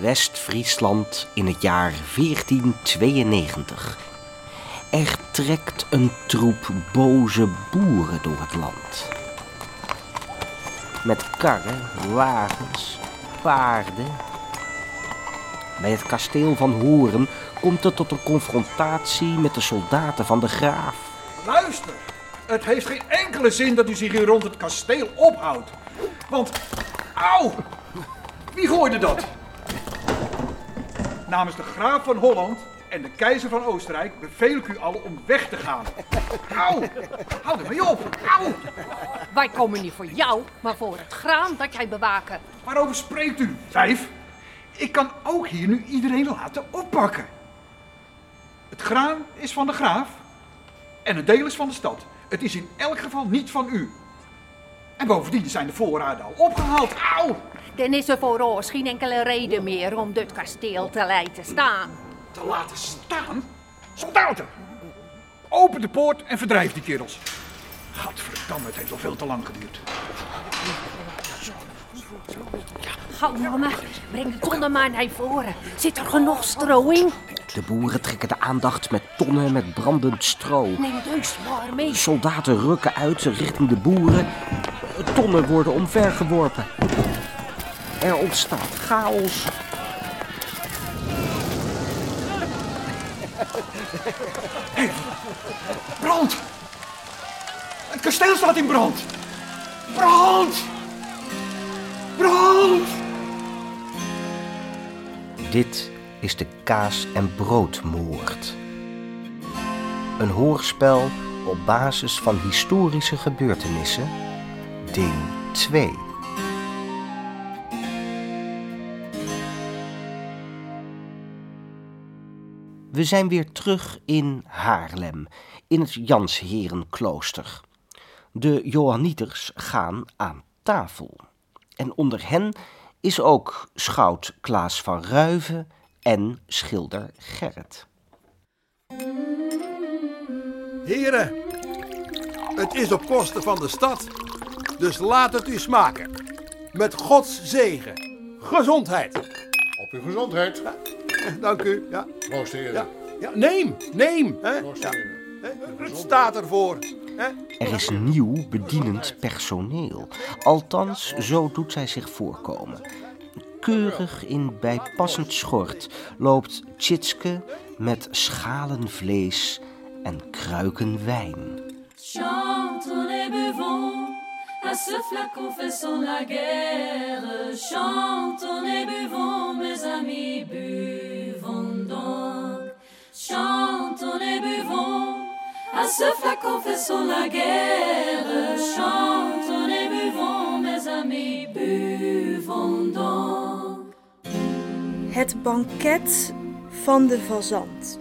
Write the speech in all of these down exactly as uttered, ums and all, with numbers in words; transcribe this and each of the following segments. West-Friesland in het jaar veertien tweeënnegentig. Er trekt een troep boze boeren door het land. Met karren, wagens, paarden. Bij het kasteel van Hoorn komt het tot een confrontatie met de soldaten van de graaf. Luister, het heeft geen enkele zin dat u zich hier rond het kasteel ophoudt. Want, auw, wie gooide dat? Namens de graaf van Holland en de keizer van Oostenrijk beveel ik u allen om weg te gaan. Auw, hou er mee op, auw. Wij komen niet voor jou, maar voor het graan dat jij bewaken. Waarover spreekt u, wijf? Ik kan ook hier nu iedereen laten oppakken. Het graan is van de graaf en het deel is van de stad. Het is in elk geval niet van u. En bovendien zijn de voorraden al opgehaald. Auw! Dan is er voor ons geen enkele reden meer om dit kasteel te laten staan. Te laten staan? Soldaten! Open de poort en verdrijf die kerels. Gadverdamme, het heeft al veel te lang geduurd. Gauw, mama, breng de tonnen maar naar voren. Zit er genoeg stro in? De boeren trekken de aandacht met tonnen met brandend stro. Neem dus maar mee. Soldaten rukken uit richting de boeren. Tonnen worden omvergeworpen. Er ontstaat chaos. Hey, brand! Het kasteel staat in brand! Brand! Brand! Dit is de kaas- en broodmoord. Een hoorspel op basis van historische gebeurtenissen, deel twee. We zijn weer terug in Haarlem, in het Jansherenklooster. De Johannieters gaan aan tafel. En onder hen is ook schout Klaas van Ruiven en schilder Gerrit. Heren, het is op kosten van de stad, dus laat het u smaken. Met Gods zegen. Gezondheid. Op uw gezondheid. Ja, dank u. Ja. Proost, heren. Ja, ja, neem, neem. Hè? Proost, heren. Ja. Het staat ervoor. Er is nieuw bedienend personeel. Althans, zo doet zij zich voorkomen. Keurig in bijpassend schort loopt Tjitske met schalen vlees en kruiken wijn. Chantons et buvons, à ce flacon faisons la guerre. Chantons et buvons, mes amis, buvons donc. Chantons et buvons. À ce flacon faisons la guerre, chantons et buvons, mes amis, buvons donc. Het banket van de fazant.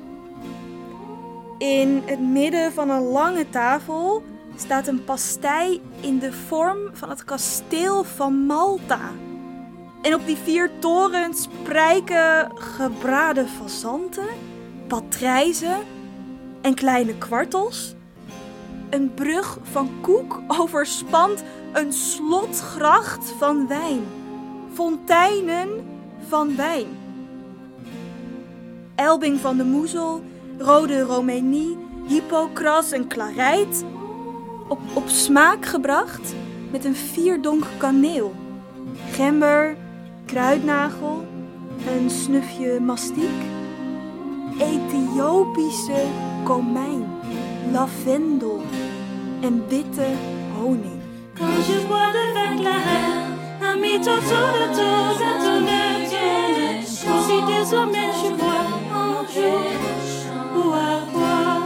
In het midden van een lange tafel staat een pastei in de vorm van het kasteel van Malta. En op die vier torens prijken gebraden fazanten, patrijzen en kleine kwartels. Een brug van koek overspant een slotgracht van wijn. Fonteinen van wijn. Elbing van de Moezel, Rode Romenie, Hypocras en Klarijt. Op, op smaak gebracht met een vierdonk kaneel. Gember, kruidnagel, een snufje mastiek. Ethiopische komijn, lavendel en witte honing. Quand je bois de vin de la reine, un mythe autour de tous, un tonneau tienne. Si désormais tu vois en juge ou à roi.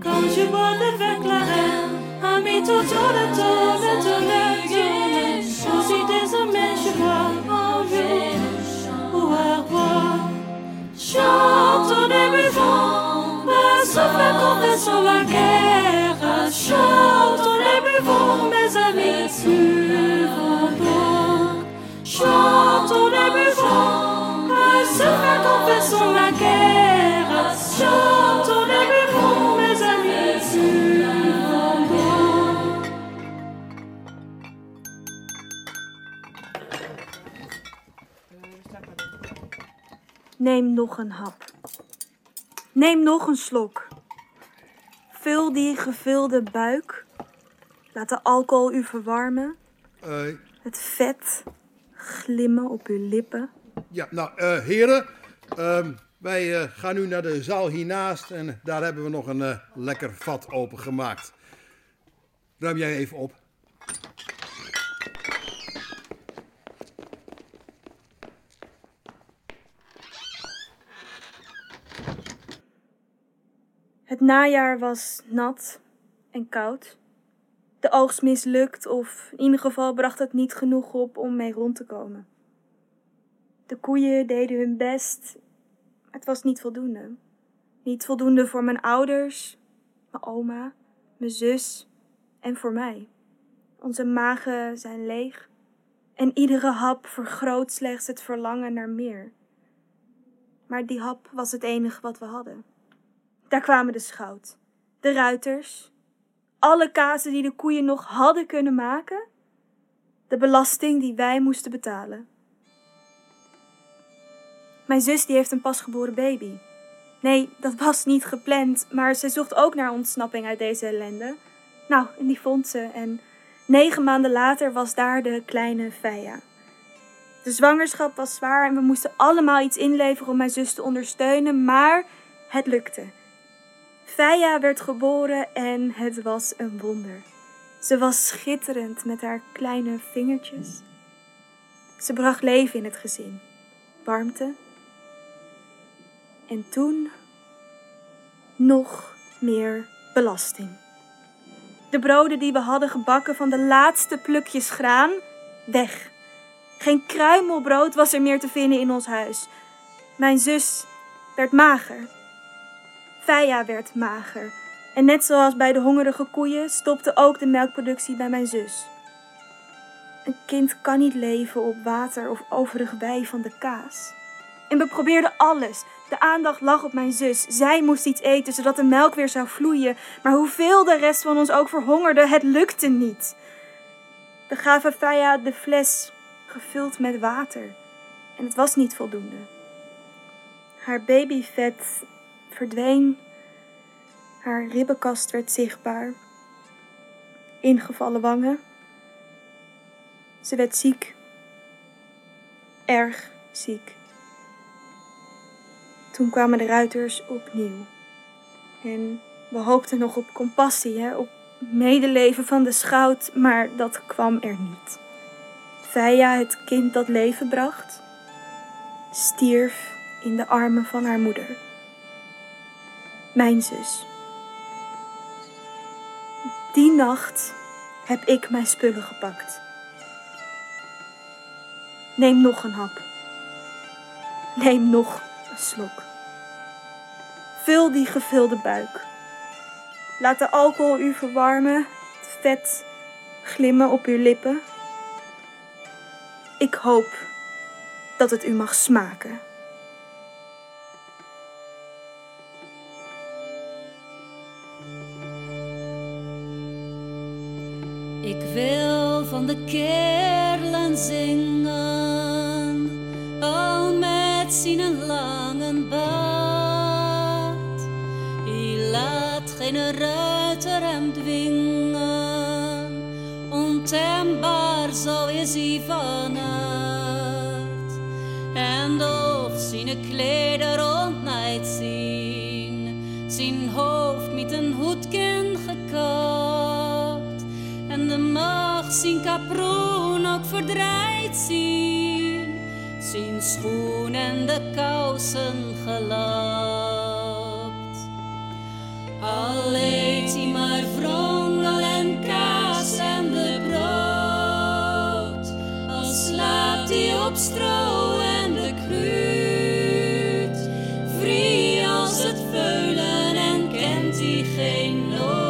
Quand je bois de vin de la reine, un mythe autour de tous, un tonneau tienne. Si désormais tu vois en juge ou à roi. Chantons et buvons. Neem nog een hap. Neem nog een slok. Vul die gevulde buik. Laat de alcohol u verwarmen. Uh, Het vet glimmen op uw lippen. Ja, nou, uh, heren, uh, wij uh, gaan nu naar de zaal hiernaast en daar hebben we nog een uh, lekker vat opengemaakt. Ruim jij even op. Het najaar was nat en koud. De oogst mislukt of in ieder geval bracht het niet genoeg op om mee rond te komen. De koeien deden hun best. Het was niet voldoende. Niet voldoende voor mijn ouders, mijn oma, mijn zus en voor mij. Onze magen zijn leeg en iedere hap vergroot slechts het verlangen naar meer. Maar die hap was het enige wat we hadden. Daar kwamen de schout, de ruiters, alle kazen die de koeien nog hadden kunnen maken, de belasting die wij moesten betalen. Mijn zus die heeft een pasgeboren baby. Nee, dat was niet gepland, maar ze zocht ook naar ontsnapping uit deze ellende. Nou, en die vond ze en negen maanden later was daar de kleine Feia. De zwangerschap was zwaar en we moesten allemaal iets inleveren om mijn zus te ondersteunen, maar het lukte. Feia werd geboren en het was een wonder. Ze was schitterend met haar kleine vingertjes. Ze bracht leven in het gezin, warmte. En toen nog meer belasting. De broden die we hadden gebakken van de laatste plukjes graan, weg. Geen kruimelbrood was er meer te vinden in ons huis. Mijn zus werd mager. Feia werd mager. En net zoals bij de hongerige koeien stopte ook de melkproductie bij mijn zus. Een kind kan niet leven op water of overig wei van de kaas. En we probeerden alles. De aandacht lag op mijn zus. Zij moest iets eten zodat de melk weer zou vloeien. Maar hoeveel de rest van ons ook verhongerde, het lukte niet. We gaven Feia de fles gevuld met water. En het was niet voldoende. Haar babyvet verdween. Haar ribbenkast werd zichtbaar. Ingevallen wangen. Ze werd ziek. Erg ziek. Toen kwamen de ruiters opnieuw. En we hoopten nog op compassie, hè? Op medeleven van de schout, maar dat kwam er niet. Feia, het kind dat leven bracht, stierf in de armen van haar moeder. Mijn zus. Die nacht heb ik mijn spullen gepakt. Neem nog een hap. Neem nog een slok. Vul die gevulde buik. Laat de alcohol u verwarmen, het vet glimmen op uw lippen. Ik hoop dat het u mag smaken. Ik wil van de kerlen zingen, al met zijn langen baard. Hij laat geen ruiter hem dwingen, ontembaar zo is hij van aard. En of zijn kleder ontnijd zien, zijn hoofd met een hoedken gekapt. En de macht zijn kaproen ook verdraaid zien, zijn schoen en de kousen gelapt. Al eet hij maar vrongel en kaas en de brood, al slaapt hij op stro en de kruid, vrij als het veulen en kent hij geen nood.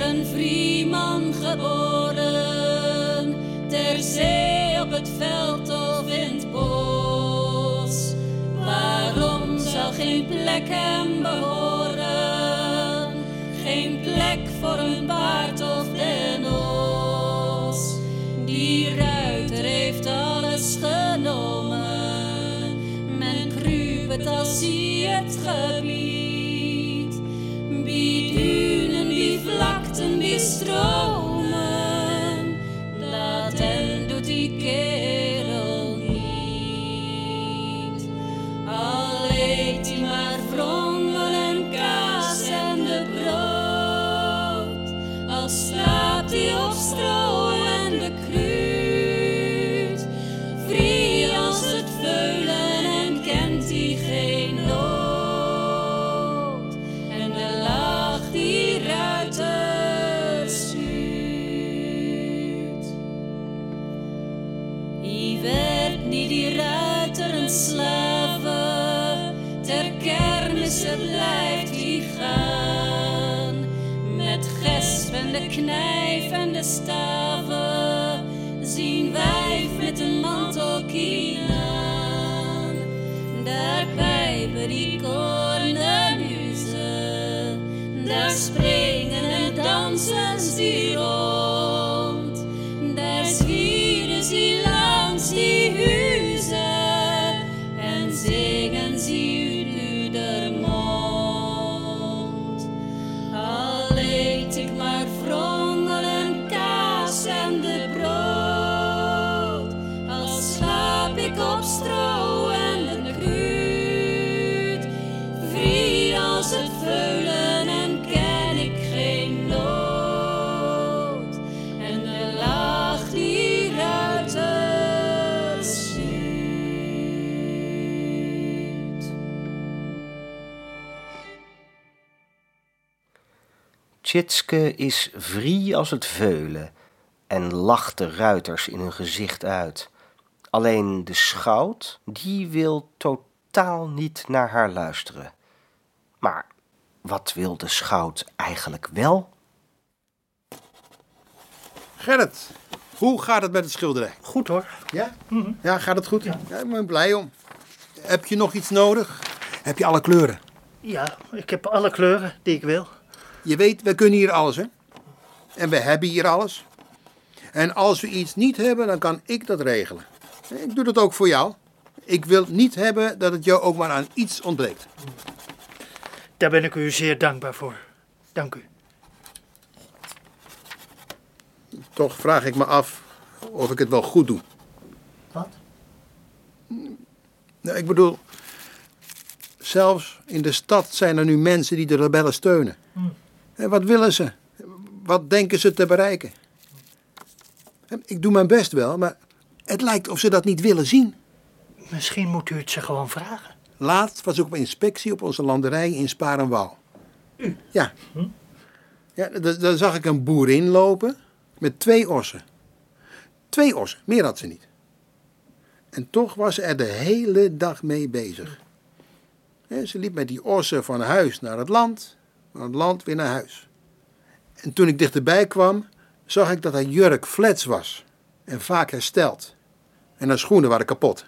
Een vrieman geboren, ter zee, op het veld of in het bos. Waarom zou geen plek hem behoren? Geen geen plek voor een paard of den os. Die ruiter heeft alles genomen. Men kruipt als hij het gebied. Wie dunen, wie vlakten, wie stromen. Dat en doet die kerel niet. Al eet hij maar vrommel en kaas en de brood. Al slaapt hij op stro en de kruid. Vrij als het veulen en kent hij geen nood. En de lach die ruiter stuurt. I werd niet die ruiter een slaven. Ter kermissen blijft hij gaan. Met gespen, de knijf en de staven. Zien wijf met een mantelkien aan. Daar pijpen die kornemuzen. Daar springen en dansen ze rond. Daar zwieren ze langs die huizen. En zingen ze uit luidermond. Al eet ik maar vrommel en kaas en de brood. Al slaap ik op stro en de kruid. Vrij als het veulen en ken ik geen nood. En de lach die ruiter stuurt. Tjitske is vrij als het veulen en lacht de ruiters in hun gezicht uit. Alleen de schout, die wil totaal niet naar haar luisteren. Maar wat wil de schout eigenlijk wel? Gerrit, hoe gaat het met het schilderij? Goed hoor. Ja? Mm-hmm. Ja, gaat het goed? Ja. Ja, ik ben blij om. Heb je nog iets nodig? Heb je alle kleuren? Ja, ik heb alle kleuren die ik wil. Je weet, we kunnen hier alles, hè? En we hebben hier alles. En als we iets niet hebben, dan kan ik dat regelen. Ik doe dat ook voor jou. Ik wil niet hebben dat het jou ook maar aan iets ontbreekt. Daar ben ik u zeer dankbaar voor. Dank u. Toch vraag ik me af of ik het wel goed doe. Wat? Nou, ik bedoel, zelfs in de stad zijn er nu mensen die de rebellen steunen. Hm. En wat willen ze? Wat denken ze te bereiken? Ik doe mijn best wel, maar het lijkt of ze dat niet willen zien. Misschien moet u het ze gewoon vragen. Laatst was ik op inspectie op onze landerij in Sparenwal. U? Ja. Hm? Ja, daar, daar zag ik een boerin lopen met twee ossen. Twee ossen, meer had ze niet. En toch was ze er de hele dag mee bezig. Ja, ze liep met die ossen van huis naar het land, van het land weer naar huis. En toen ik dichterbij kwam, zag ik dat haar jurk flets was en vaak hersteld. En haar schoenen waren kapot.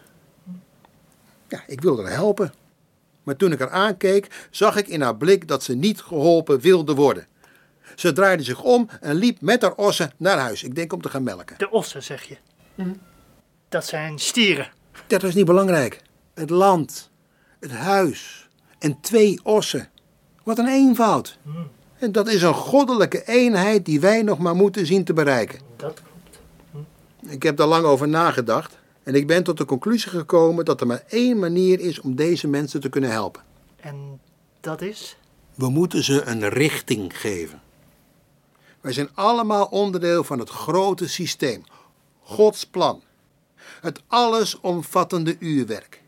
Ja, ik wilde haar helpen. Maar toen ik haar aankeek, zag ik in haar blik dat ze niet geholpen wilde worden. Ze draaide zich om en liep met haar ossen naar huis. Ik denk om te gaan melken. De ossen, zeg je? Hm. Dat zijn stieren. Dat is niet belangrijk. Het land, het huis en twee ossen. Wat een eenvoud. Hm. En dat is een goddelijke eenheid die wij nog maar moeten zien te bereiken. Dat klopt. Hm. Ik heb daar lang over nagedacht. En ik ben tot de conclusie gekomen dat er maar één manier is om deze mensen te kunnen helpen. En dat is? We moeten ze een richting geven. Wij zijn allemaal onderdeel van het grote systeem. Gods plan. Het allesomvattende uurwerk.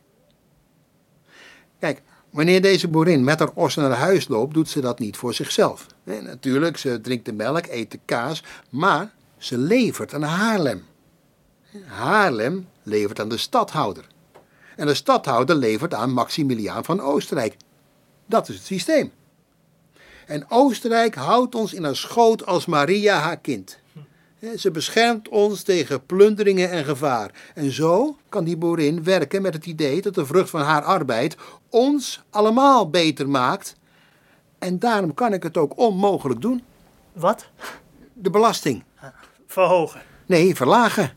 Kijk, wanneer deze boerin met haar os naar huis loopt, doet ze dat niet voor zichzelf. En natuurlijk, ze drinkt de melk, eet de kaas, maar ze levert aan Haarlem. Haarlem levert aan de stadhouder. En de stadhouder levert aan Maximiliaan van Oostenrijk. Dat is het systeem. En Oostenrijk houdt ons in haar schoot als Maria haar kind. Ze beschermt ons tegen plunderingen en gevaar. En zo kan die boerin werken met het idee dat de vrucht van haar arbeid ons allemaal beter maakt. En daarom kan ik het ook onmogelijk doen. Wat? De belasting. Verhogen? Nee, verlagen.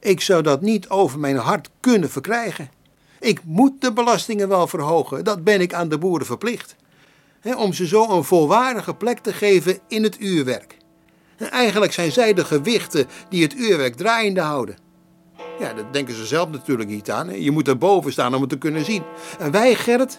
Ik zou dat niet over mijn hart kunnen verkrijgen. Ik moet de belastingen wel verhogen. Dat ben ik aan de boeren verplicht. He, om ze zo een volwaardige plek te geven in het uurwerk. En eigenlijk zijn zij de gewichten die het uurwerk draaiende houden. Ja, dat denken ze zelf natuurlijk niet aan. Je moet erboven staan om het te kunnen zien. En wij, Gerrit,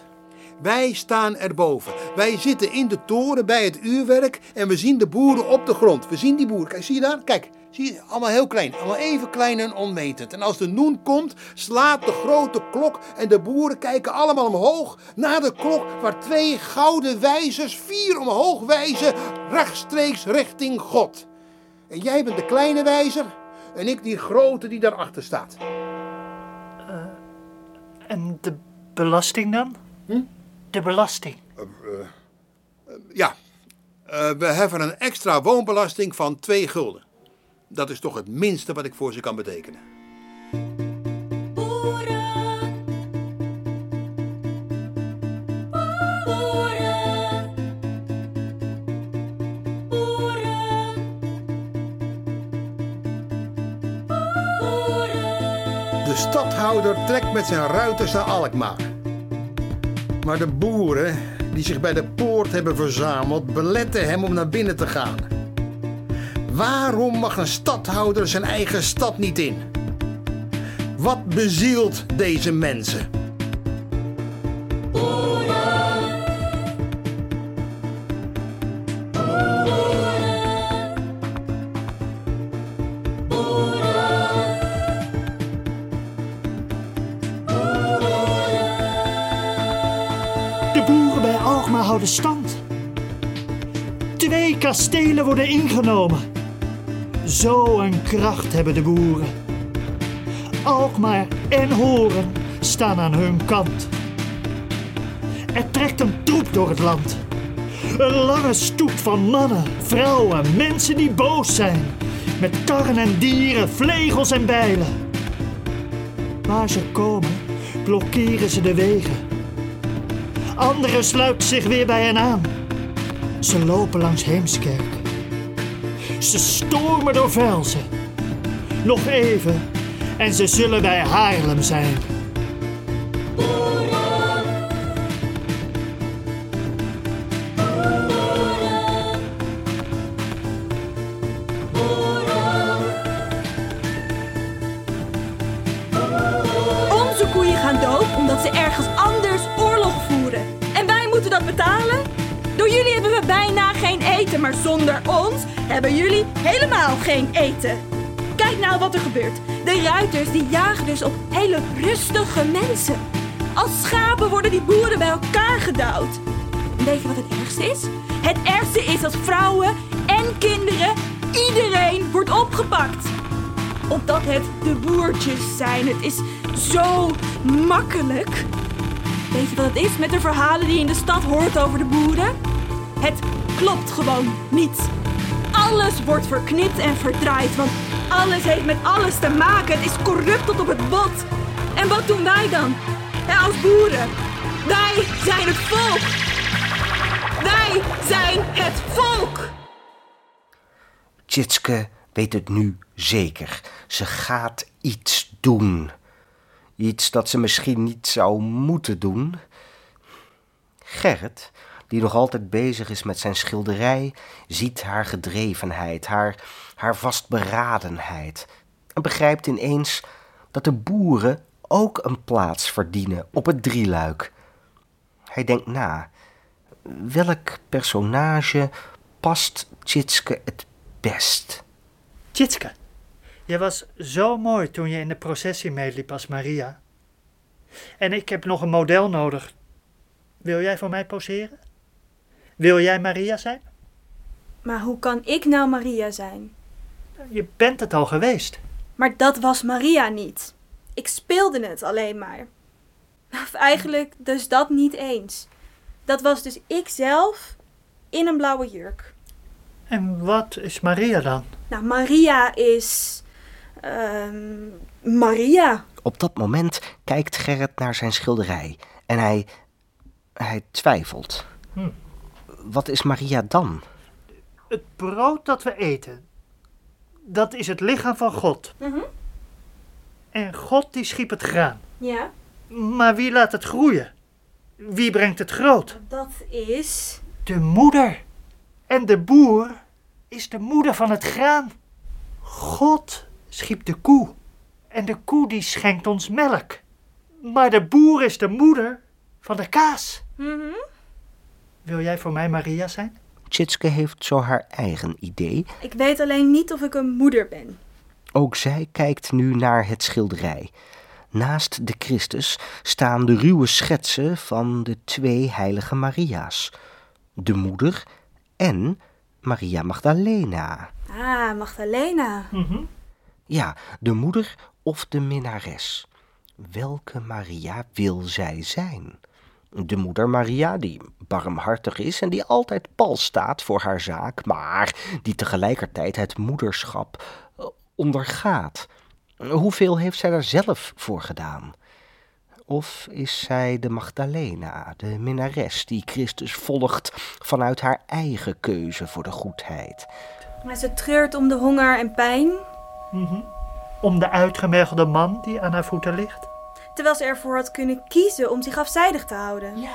wij staan erboven. Wij zitten in de toren bij het uurwerk en we zien de boeren op de grond. We zien die boeren. Kijk, zie je daar? Kijk, zie je? Allemaal heel klein. Allemaal even klein en onmetend. En als de noen komt, slaat de grote klok en de boeren kijken allemaal omhoog naar de klok waar twee gouden wijzers vier omhoog wijzen rechtstreeks richting God. En jij bent de kleine wijzer en ik die grote die daarachter staat. Uh, en de belasting dan? Hm? De belasting. Uh, uh, uh, ja, uh, we heffen een extra woonbelasting van twee gulden. Dat is toch het minste wat ik voor ze kan betekenen. Boeren. Boeren. Boeren. Boeren. De stadhouder trekt met zijn ruiters naar Alkmaar. Maar de boeren die zich bij de poort hebben verzameld, beletten hem om naar binnen te gaan. Waarom mag een stadhouder zijn eigen stad niet in? Wat bezielt deze mensen? Houden stand. Twee kastelen worden ingenomen. Zo'n kracht hebben de boeren. Alkmaar en Horen staan aan hun kant. Er trekt een troep door het land. Een lange stoet van mannen, vrouwen, mensen die boos zijn. Met karren en dieren, vlegels en bijlen. Waar ze komen, blokkeren ze de wegen. Anderen sluiten zich weer bij hen aan. Ze lopen langs Heemskerk. Ze stormen door Velzen. Nog even en ze zullen bij Haarlem zijn. Onze koeien gaan dood omdat ze ergens anders oorlog voeren. En wij moeten dat betalen? Door jullie hebben we bijna geen eten, maar zonder ons hebben jullie helemaal geen eten. Kijk nou wat er gebeurt. De ruiters die jagen dus op hele rustige mensen. Als schapen worden die boeren bij elkaar gedouwd. En weet je wat het ergste is? Het ergste is dat vrouwen en kinderen, iedereen wordt opgepakt. Omdat het de boertjes zijn. Het is zo makkelijk. Weet je wat het is met de verhalen die je in de stad hoort over de boeren? Het klopt gewoon niet. Alles wordt verknipt en verdraaid, want alles heeft met alles te maken. Het is corrupt tot op het bot. En wat doen wij dan? Ja, als boeren. Wij zijn het volk. Wij zijn het volk. Tjitske weet het nu zeker. Ze gaat iets doen. Iets dat ze misschien niet zou moeten doen. Gerrit, die nog altijd bezig is met zijn schilderij, ziet haar gedrevenheid, haar, haar vastberadenheid. En begrijpt ineens dat de boeren ook een plaats verdienen op het Drieluik. Hij denkt na. Welk personage past Tjitske het best? Tjitske, je was zo mooi toen je in de processie meeliep als Maria. En ik heb nog een model nodig. Wil jij voor mij poseren? Wil jij Maria zijn? Maar hoe kan ik nou Maria zijn? Je bent het al geweest. Maar dat was Maria niet. Ik speelde het alleen maar. Of eigenlijk dus dat niet eens. Dat was dus ikzelf in een blauwe jurk. En wat is Maria dan? Nou, Maria is... Uh, Maria. Op dat moment kijkt Gerrit naar zijn schilderij en hij, hij twijfelt. Hm. Wat is Maria dan? Het brood dat we eten. Dat is het lichaam van God. Mm-hmm. En God die schiep het graan. Ja. Maar wie laat het groeien? Wie brengt het groot? Dat is... de moeder. En de boer is de moeder van het graan. God schiep de koe. En de koe die schenkt ons melk. Maar de boer is de moeder van de kaas. Mm-hmm. Wil jij voor mij Maria zijn? Tjitske heeft zo haar eigen idee. Ik weet alleen niet of ik een moeder ben. Ook zij kijkt nu naar het schilderij. Naast de Christus staan de ruwe schetsen van de twee heilige Maria's. De moeder en Maria Magdalena. Ah, Magdalena. Mm-hmm. Ja, de moeder of de minnares. Welke Maria wil zij zijn? De moeder Maria, die barmhartig is en die altijd pal staat voor haar zaak, maar die tegelijkertijd het moederschap ondergaat. Hoeveel heeft zij daar zelf voor gedaan? Of is zij de Magdalena, de minnares, die Christus volgt vanuit haar eigen keuze voor de goedheid? Maar ze treurt om de honger en pijn. Mm-hmm. Om de uitgemergelde man die aan haar voeten ligt. Terwijl ze ervoor had kunnen kiezen om zich afzijdig te houden. Ja.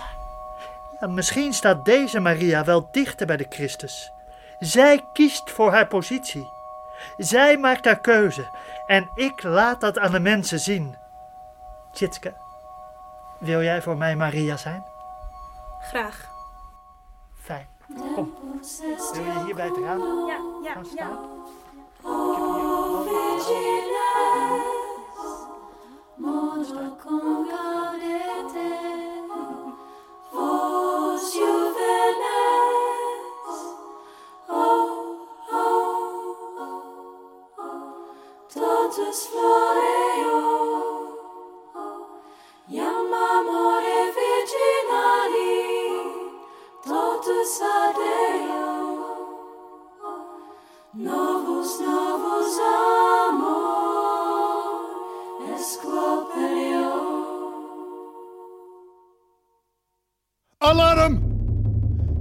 Ja, misschien staat deze Maria wel dichter bij de Christus. Zij kiest voor haar positie. Zij maakt haar keuze. En ik laat dat aan de mensen zien. Tjitske, wil jij voor mij Maria zijn? Graag. Fijn. Kom. Wil je hier bij het raam? Ja, ja, gaan staan? Ja. O vigiles, mondo congaudete, vos juvenes, oh, oh, oh, totus floreo, iamamore vigilani, totus adeo. Novus, novus amor, escloperio. Alarm!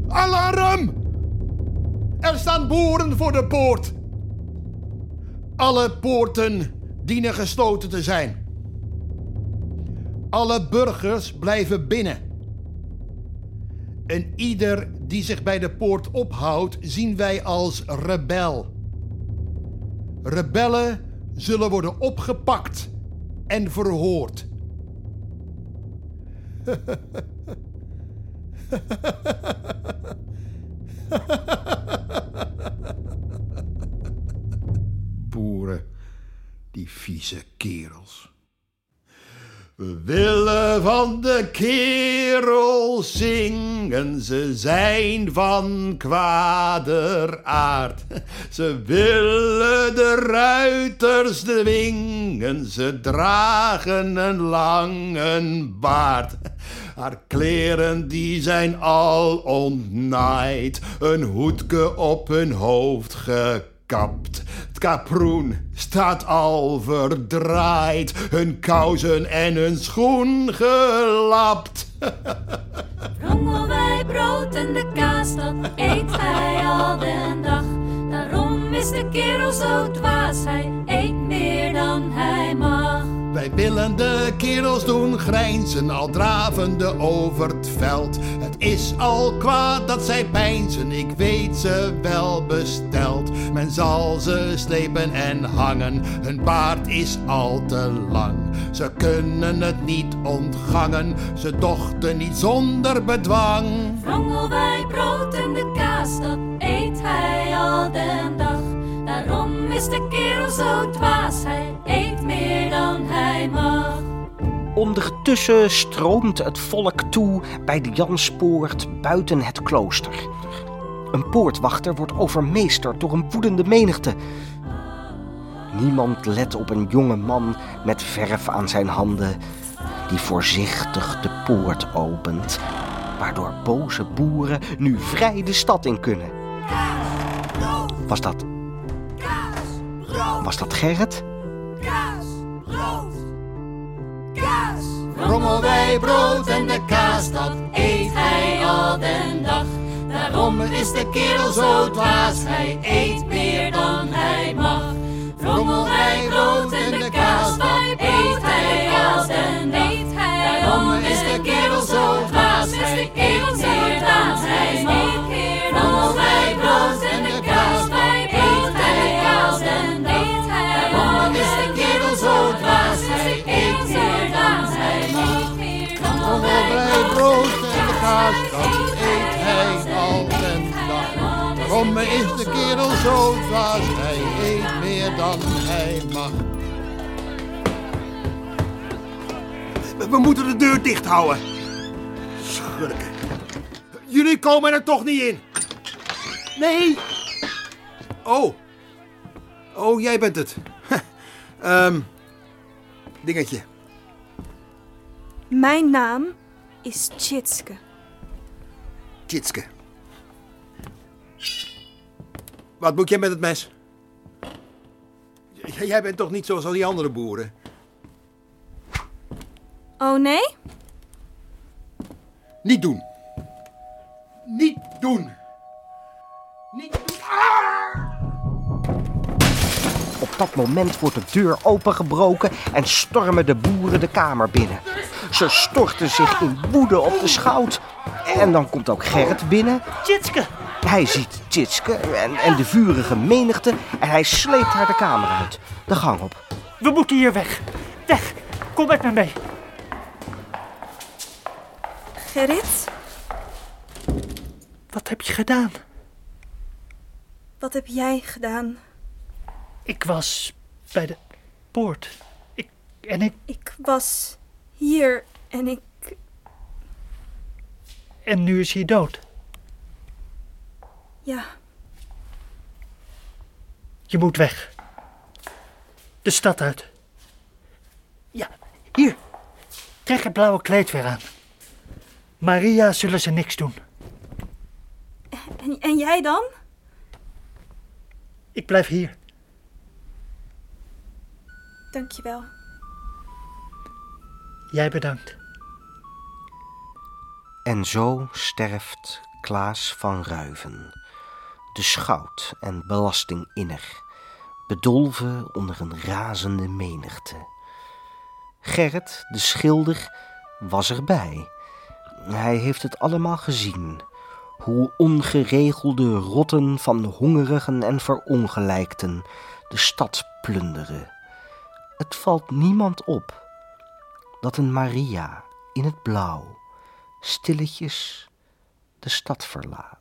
Alarm! Er staan boeren voor de poort. Alle poorten dienen gesloten te zijn. Alle burgers blijven binnen. En ieder die zich bij de poort ophoudt, zien wij als rebel. Rebellen zullen worden opgepakt en verhoord. Boeren, die vieze kerels. We willen van de kerels zingen, ze zijn van kwader aard. Ze willen de ruiters dwingen, ze dragen een lange baard. Haar kleren die zijn al ontnaaid, een hoedje op hun hoofd gekapt. Kaproen staat al verdraaid, hun kousen en hun schoen gelapt. Rommel wij brood en de kaas, dat eet hij al den dag. Daarom is de kerel zo dwaas, hij eet meer dan hij mag. Wij willen de kerels doen grijnzen, al dravende over het veld. Het is al kwaad dat zij peinzen, ik weet ze wel besteld. Men zal ze slepen en hangen, hun baard is al te lang. Ze kunnen het niet ontgangen, ze dochten niet zonder bedwang. Wrongel wij brood en de kaas, dat eet hij al den dag. Daarom is de kerel zo dwaas, hij eet meer dan hij mag. Ondertussen stroomt het volk toe bij de Janspoort buiten het klooster. Een poortwachter wordt overmeesterd door een woedende menigte. Niemand let op een jonge man met verf aan zijn handen, die voorzichtig de poort opent, waardoor boze boeren nu vrij de stad in kunnen. Was dat... Was dat Gerrit? Kaas, brood, kaas. Rommel wij brood en de kaas, dat eet hij al den dag. Daarom Verdomme is de kerel zo dwaas, hij eet meer dan hij mag. Rommel hij brood en de kaas, dan eet hij kaas en eet hij. Verdomme is de kerel zo dwaas, hij eet meer dan hij mag. Rommel hij brood en de kaas, dan eet hij kaas en eet hij. Verdomme is de kerel zo dwaas, hij eet meer dan hij mag. Rommel hij brood en de kaas, dan eet hij al den dag. Waarom is de kerel zo dwaas? Hij eet meer dan hij mag. We, we moeten de deur dicht houden. Schurken. Jullie komen er toch niet in? Nee. Oh. Oh, jij bent het. um, dingetje. Mijn naam is Tjitske. Tjitske. Wat moet jij met het mes? J- jij bent toch niet zoals al die andere boeren? Oh, nee? Niet doen. Niet doen. Niet doen. Ah! Op dat moment wordt de deur opengebroken en stormen de boeren de kamer binnen. Ze storten zich in woede op de schout. En dan komt ook Gerrit binnen. Tjitske! Hij ziet Tjitske en, en de vurige menigte en hij sleept haar de kamer uit, de gang op. We moeten hier weg. Weg, kom met me mee. Gerrit? Wat heb je gedaan? Wat heb jij gedaan? Ik was bij de poort. Ik, en ik... Ik was hier en ik... En nu is hij dood. Ja. Je moet weg. De stad uit. Ja, hier. Trek het blauwe kleed weer aan. Maria zullen ze niks doen. En, en jij dan? Ik blijf hier. Dankjewel. Jij bedankt. En zo sterft Klaas van Ruiven, de schout en belastinginner, bedolven onder een razende menigte. Gerrit, de schilder, was erbij. Hij heeft het allemaal gezien, hoe ongeregelde rotten van hongerigen en verongelijkten de stad plunderen. Het valt niemand op dat een Maria in het blauw stilletjes de stad verlaat.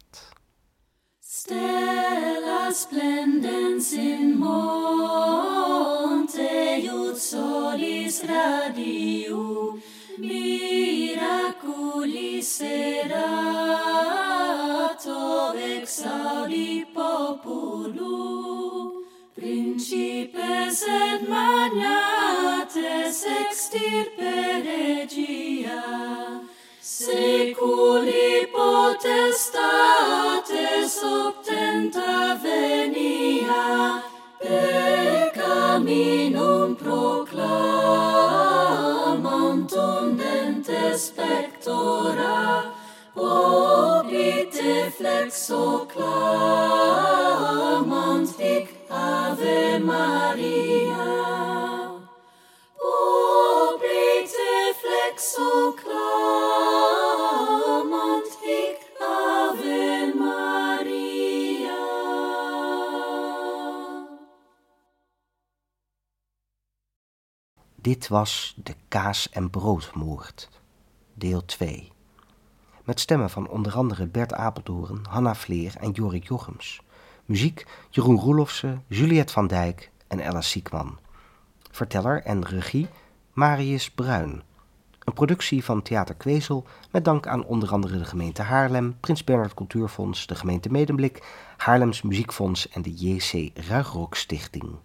Stella splendens in monte, iud solis radiu, miraculis serato, exaudi populu, principes et magnates extirpe regia, seculi potestates obtenta venia, peccaminum proclamantum dentes pectora, oblite flexo clamant hic Ave Maria. Oblite flexo clamant hic Ave Maria. Dit was de Kaas- en Broodmoord, deel twee. Met stemmen van onder andere Bert Apeldoorn, Hannah Vleer en Jorik Jochems. Muziek Jeroen Roelofse, Juliette van Dijk en Ella Siekman. Verteller en regie Marius Bruin. Een productie van Theater Kwezel met dank aan onder andere de gemeente Haarlem, Prins Bernhard Cultuurfonds, de gemeente Medemblik, Haarlems Muziekfonds en de J C Ruigrock Stichting.